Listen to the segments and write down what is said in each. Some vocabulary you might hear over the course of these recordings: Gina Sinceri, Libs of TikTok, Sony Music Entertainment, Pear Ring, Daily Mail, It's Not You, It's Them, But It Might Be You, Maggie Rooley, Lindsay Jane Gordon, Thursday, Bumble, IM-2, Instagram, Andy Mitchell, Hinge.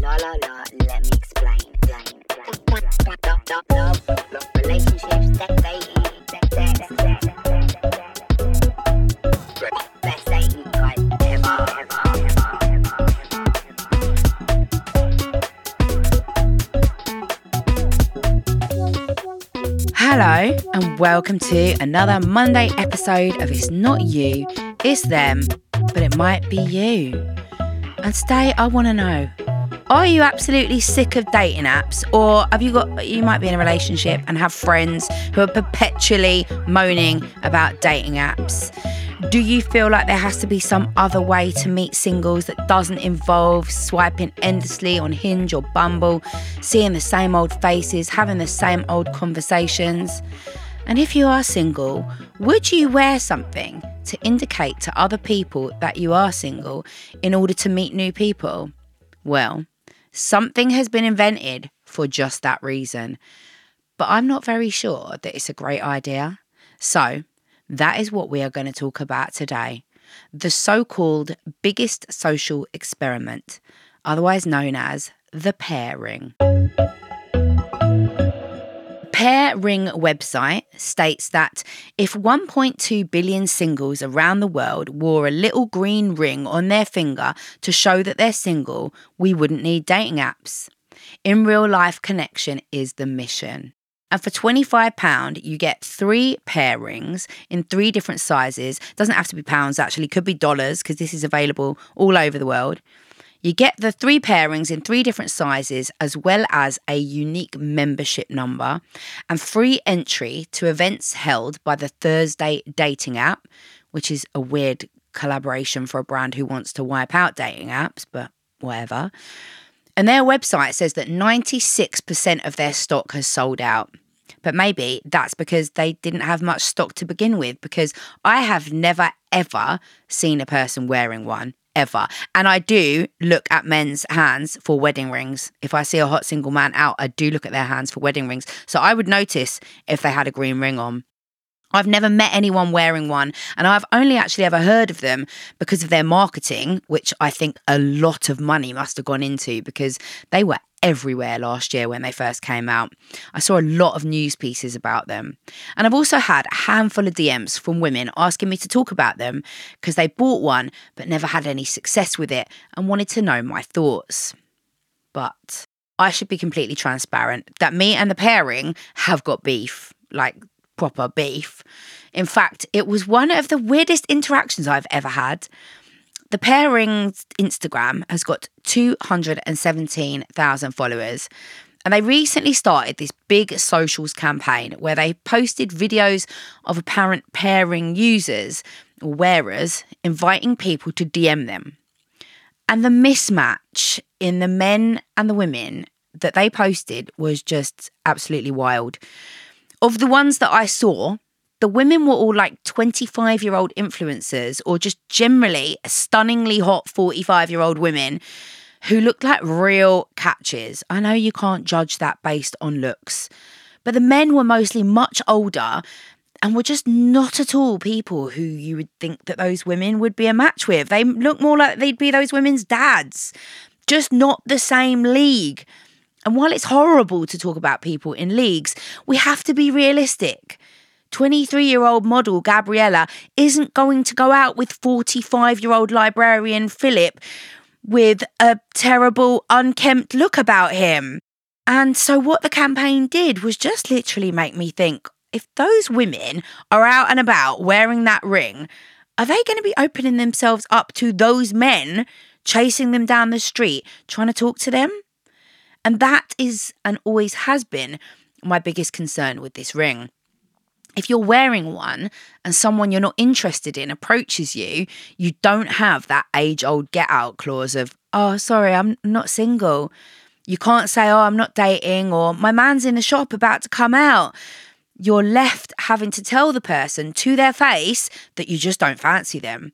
God, la, let me explain. Relationships that dating guys ever. Hello and welcome to another Monday episode of It's Not You, It's Them, But It Might Be You. And today I want to know, are you absolutely sick of dating apps, or have you got? You might be in a relationship and have friends who are perpetually moaning about dating apps. Do you feel like there has to be some other way to meet singles that doesn't involve swiping endlessly on Hinge or Bumble, seeing the same old faces, having the same old conversations? And if you are single, would you wear something to indicate to other people that you are single in order to meet new people? Well, something has been invented for just that reason, but I'm not very sure that it's a great idea. So that is what we are going to talk about today. The so-called biggest social experiment, otherwise known as the Pear Ring. Pear Ring website states that if 1.2 billion singles around the world wore a little green ring on their finger to show that they're single, we wouldn't need dating apps. In real life connection is the mission. And for £25, you get 3 pear rings in 3 different sizes. Doesn't have to be pounds actually, could be dollars because this is available all over the world. You get the 3 pairings in 3 different sizes, as well as a unique membership number and free entry to events held by the Thursday dating app, which is a weird collaboration for a brand who wants to wipe out dating apps, but whatever. And their website says that 96% of their stock has sold out. But maybe that's because they didn't have much stock to begin with, because I have never, ever seen a person wearing one. Ever. And I do look at men's hands for wedding rings. If I see a hot single man out, I do look at their hands for wedding rings. So I would notice if they had a green ring on. I've never met anyone wearing one, and I've only actually ever heard of them because of their marketing, which I think a lot of money must have gone into, because they were everywhere last year when they first came out. I saw a lot of news pieces about them. And I've also had a handful of DMs from women asking me to talk about them because they bought one but never had any success with it and wanted to know my thoughts. But I should be completely transparent that me and the pairing have got beef, like proper beef. In fact, it was one of the weirdest interactions I've ever had. The Pear Ring's Instagram has got 217,000 followers, and they recently started this big socials campaign where they posted videos of apparent Pear Ring users or wearers inviting people to DM them. And the mismatch in the men and the women that they posted was just absolutely wild. Of the ones that I saw, the women were all like 25-year-old influencers, or just generally stunningly hot 45-year-old women who looked like real catches. I know you can't judge that based on looks, but the men were mostly much older and were just not at all people who you would think that those women would be a match with. They looked more like they'd be those women's dads, just not the same league. And while it's horrible to talk about people in leagues, we have to be realistic. 23-year-old model Gabriella isn't going to go out with 45-year-old librarian Philip with a terrible, unkempt look about him. And so what the campaign did was just literally make me think, if those women are out and about wearing that ring, are they going to be opening themselves up to those men chasing them down the street, trying to talk to them? And that is, and always has been, my biggest concern with this ring. If you're wearing one and someone you're not interested in approaches you, you don't have that age-old get-out clause of, oh, sorry, I'm not single. You can't say, oh, I'm not dating, or my man's in the shop about to come out. You're left having to tell the person to their face that you just don't fancy them,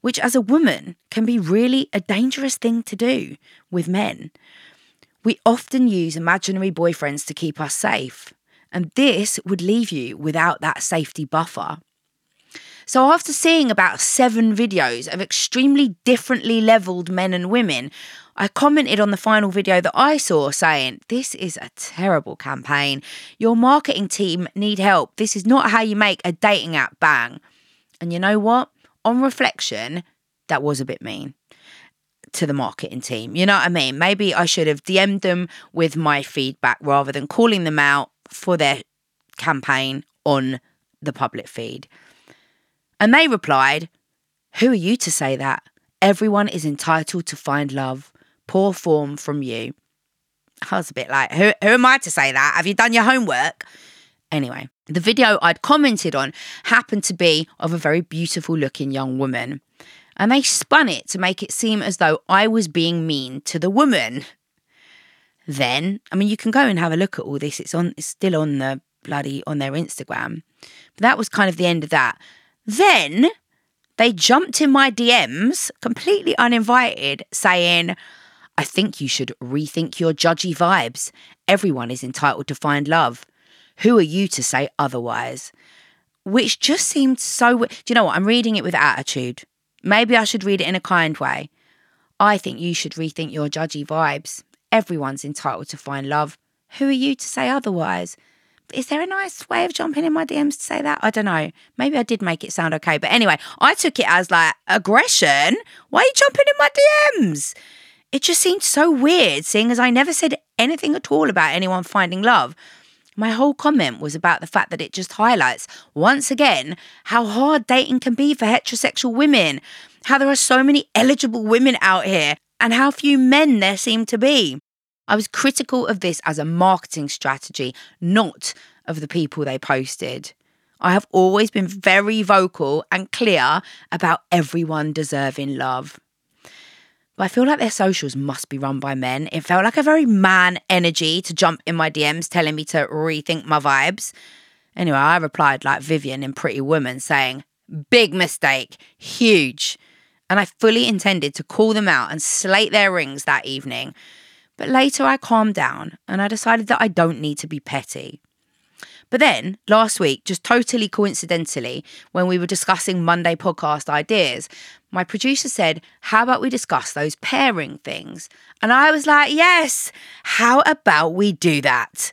which as a woman can be really a dangerous thing to do with men. We often use imaginary boyfriends to keep us safe. And this would leave you without that safety buffer. So after seeing about 7 videos of extremely differently leveled men and women, I commented on the final video that I saw saying, this is a terrible campaign. Your marketing team need help. This is not how you make a dating app bang. And you know what? On reflection, that was a bit mean to the marketing team. You know what I mean? Maybe I should have DM'd them with my feedback rather than calling them out for their campaign on the public feed. And they replied, who are you to say that? Everyone is entitled to find love. Poor form from you. I was a bit like, who am I to say that? Have you done your homework? Anyway, the video I'd commented on happened to be of a very beautiful looking young woman. And they spun it to make it seem as though I was being mean to the woman. Then, I mean, you can go and have a look at all this. It's still on the bloody, on their Instagram. But that was kind of the end of that. Then they jumped in my DMs, completely uninvited, saying, I think you should rethink your judgy vibes. Everyone is entitled to find love. Who are you to say otherwise? Which just seemed so, do you know what? I'm reading it with attitude. Maybe I should read it in a kind way. I think you should rethink your judgy vibes. Everyone's entitled to find love. Who are you to say otherwise? Is there a nice way of jumping in my DMs to say that? I don't know. Maybe I did make it sound okay. But anyway, I took it as like aggression. Why are you jumping in my DMs? It just seemed so weird, seeing as I never said anything at all about anyone finding love. My whole comment was about the fact that it just highlights, once again, how hard dating can be for heterosexual women, how there are so many eligible women out here, and how few men there seem to be. I was critical of this as a marketing strategy, not of the people they posted. I have always been very vocal and clear about everyone deserving love. But I feel like their socials must be run by men. It felt like a very man energy to jump in my DMs telling me to rethink my vibes. Anyway, I replied like Vivian in Pretty Woman saying, big mistake, huge. And I fully intended to call them out and slate their rings that evening. But later I calmed down and I decided that I don't need to be petty. But then, last week, just totally coincidentally, when we were discussing Monday podcast ideas, my producer said, how about we discuss those pairing things? And I was like, yes, how about we do that?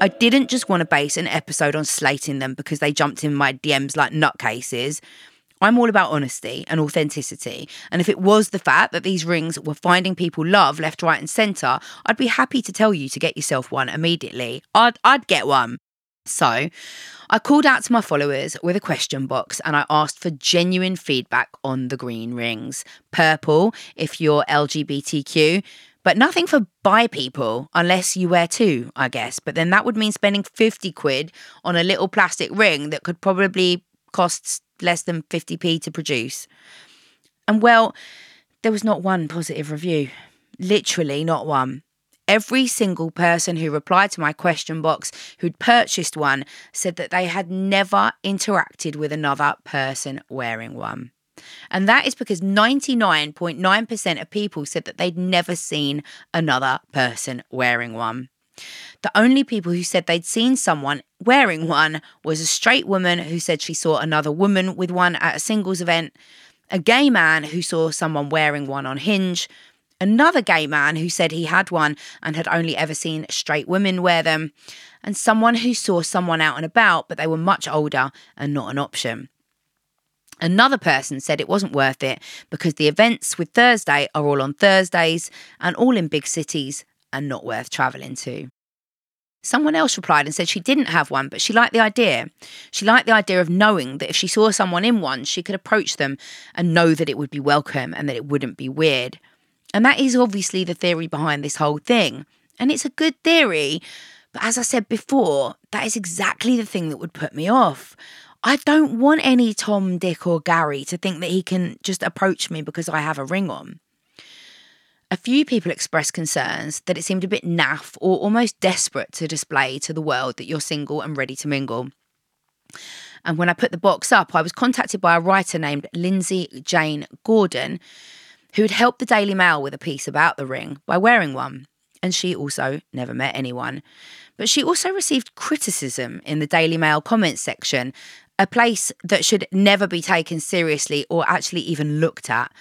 I didn't just want to base an episode on slating them because they jumped in my DMs like nutcases. I'm all about honesty and authenticity. And if it was the fact that these rings were finding people love left, right and centre, I'd be happy to tell you to get yourself one immediately. I'd get one. So I called out to my followers with a question box and I asked for genuine feedback on the green rings. Purple if you're LGBTQ. But nothing for bi people, unless you wear 2, I guess. But then that would mean spending 50 quid on a little plastic ring that could probably cost less than 50p to produce. And well, there was not one positive review. Literally not one. Every single person who replied to my question box who'd purchased one said that they had never interacted with another person wearing one. And that is because 99.9% of people said that they'd never seen another person wearing one. The only people who said they'd seen someone wearing one was a straight woman who said she saw another woman with one at a singles event, a gay man who saw someone wearing one on Hinge, another gay man who said he had one and had only ever seen straight women wear them, and someone who saw someone out and about, but they were much older and not an option. Another person said it wasn't worth it because the events with Thursday are all on Thursdays and all in big cities and not worth travelling to. Someone else replied and said she didn't have one, but she liked the idea. She liked the idea of knowing that if she saw someone in one, she could approach them and know that it would be welcome and that it wouldn't be weird. And that is obviously the theory behind this whole thing. And it's a good theory, but as I said before, that is exactly the thing that would put me off. I don't want any Tom, Dick or Gary to think that he can just approach me because I have a ring on. A few people expressed concerns that it seemed a bit naff or almost desperate to display to the world that you're single and ready to mingle. And when I put the box up, I was contacted by a writer named Lindsay Jane Gordon, who had helped the Daily Mail with a piece about the ring by wearing one. And she also never met anyone. But she also received criticism in the Daily Mail comments section, a place that should never be taken seriously or actually even looked at.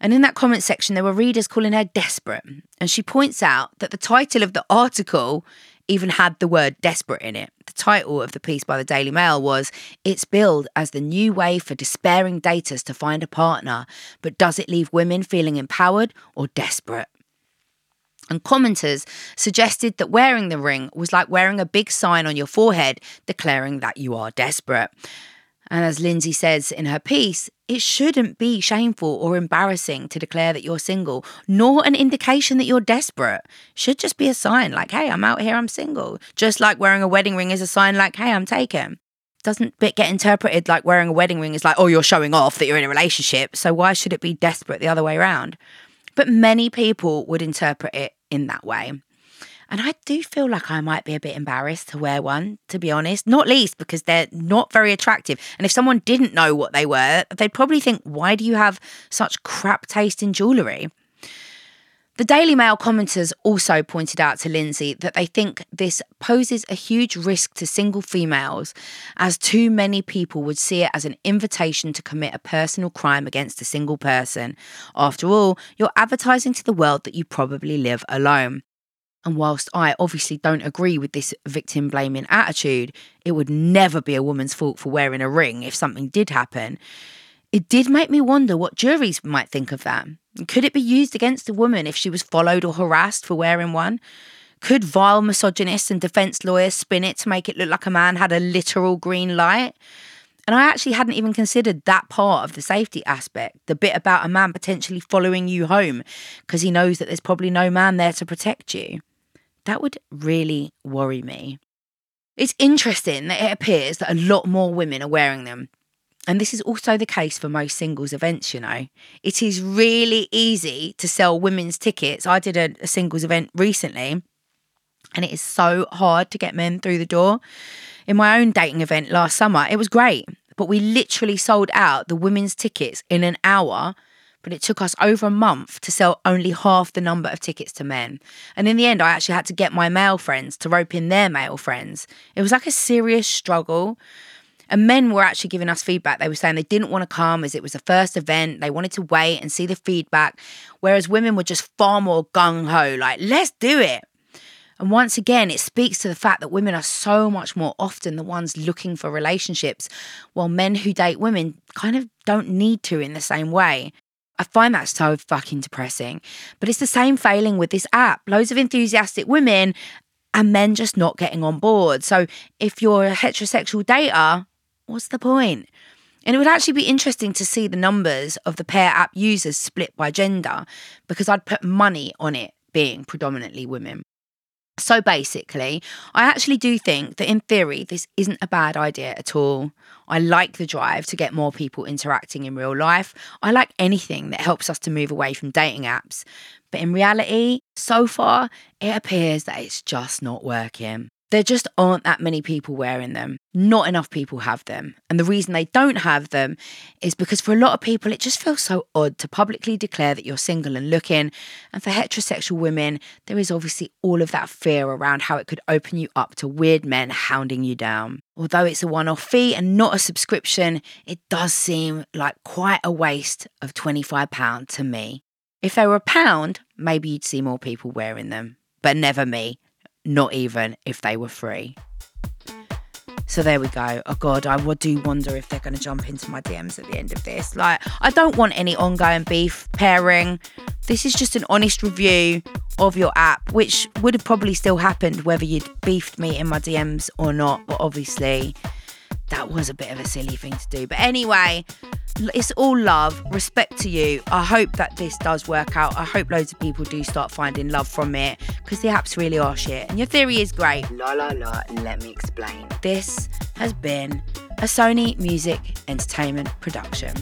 And in that comment section, there were readers calling her desperate. And she points out that the title of the article even had the word desperate in it. The title of the piece by the Daily Mail was, "It's billed as the new way for despairing daters to find a partner, but does it leave women feeling empowered or desperate?" And commenters suggested that wearing the ring was like wearing a big sign on your forehead declaring that you are desperate. And as Lindsay says in her piece, it shouldn't be shameful or embarrassing to declare that you're single, nor an indication that you're desperate. It should just be a sign like, hey, I'm out here, I'm single. Just like wearing a wedding ring is a sign like, hey, I'm taken. Doesn't it get interpreted like wearing a wedding ring is like, oh, you're showing off that you're in a relationship, so why should it be desperate the other way around? But many people would interpret it in that way. And I do feel like I might be a bit embarrassed to wear one, to be honest, not least because they're not very attractive. And if someone didn't know what they were, they'd probably think, why do you have such crap taste in jewellery? The Daily Mail commenters also pointed out to Lindsay that they think this poses a huge risk to single females, as too many people would see it as an invitation to commit a personal crime against a single person. After all, you're advertising to the world that you probably live alone. And whilst I obviously don't agree with this victim-blaming attitude, it would never be a woman's fault for wearing a ring if something did happen. It did make me wonder what juries might think of that. Could it be used against a woman if she was followed or harassed for wearing one? Could vile misogynists and defence lawyers spin it to make it look like a man had a literal green light? And I actually hadn't even considered that part of the safety aspect, the bit about a man potentially following you home because he knows that there's probably no man there to protect you. That would really worry me. It's interesting that it appears that a lot more women are wearing them. And this is also the case for most singles events, you know. It is really easy to sell women's tickets. I did a singles event recently, and it is so hard to get men through the door. In my own dating event last summer, it was great, but we literally sold out the women's tickets in an hour, but it took us over a month to sell only half the number of tickets to men. And in the end, I actually had to get my male friends to rope in their male friends. It was like a serious struggle. And men were actually giving us feedback. They were saying they didn't want to come as it was the first event. They wanted to wait and see the feedback. Whereas women were just far more gung-ho, like, let's do it. And once again, it speaks to the fact that women are so much more often the ones looking for relationships, while men who date women kind of don't need to in the same way. I find that so fucking depressing. But it's the same failing with this app. Loads of enthusiastic women and men just not getting on board. So if you're a heterosexual dater, what's the point? And it would actually be interesting to see the numbers of the Pear app users split by gender, because I'd put money on it being predominantly women. So basically, I actually do think that in theory, this isn't a bad idea at all. I like the drive to get more people interacting in real life. I like anything that helps us to move away from dating apps. But in reality, so far, it appears that it's just not working. There just aren't that many people wearing them. Not enough people have them. And the reason they don't have them is because for a lot of people, it just feels so odd to publicly declare that you're single and looking. And for heterosexual women, there is obviously all of that fear around how it could open you up to weird men hounding you down. Although it's a one-off fee and not a subscription, it does seem like quite a waste of £25 to me. If they were £1, maybe you'd see more people wearing them. But never me. Not even if they were free. So there we go. Oh God, I do wonder if they're going to jump into my DMs at the end of this. Like, I don't want any ongoing beef, Pear Ring. This is just an honest review of your app, which would have probably still happened whether you'd beefed me in my DMs or not. But obviously, that was a bit of a silly thing to do. But anyway, it's all love, respect to you. I hope that this does work out. I hope loads of people do start finding love from it, because the apps really are shit. And your theory is great. Let me explain. This has been a Sony Music Entertainment production.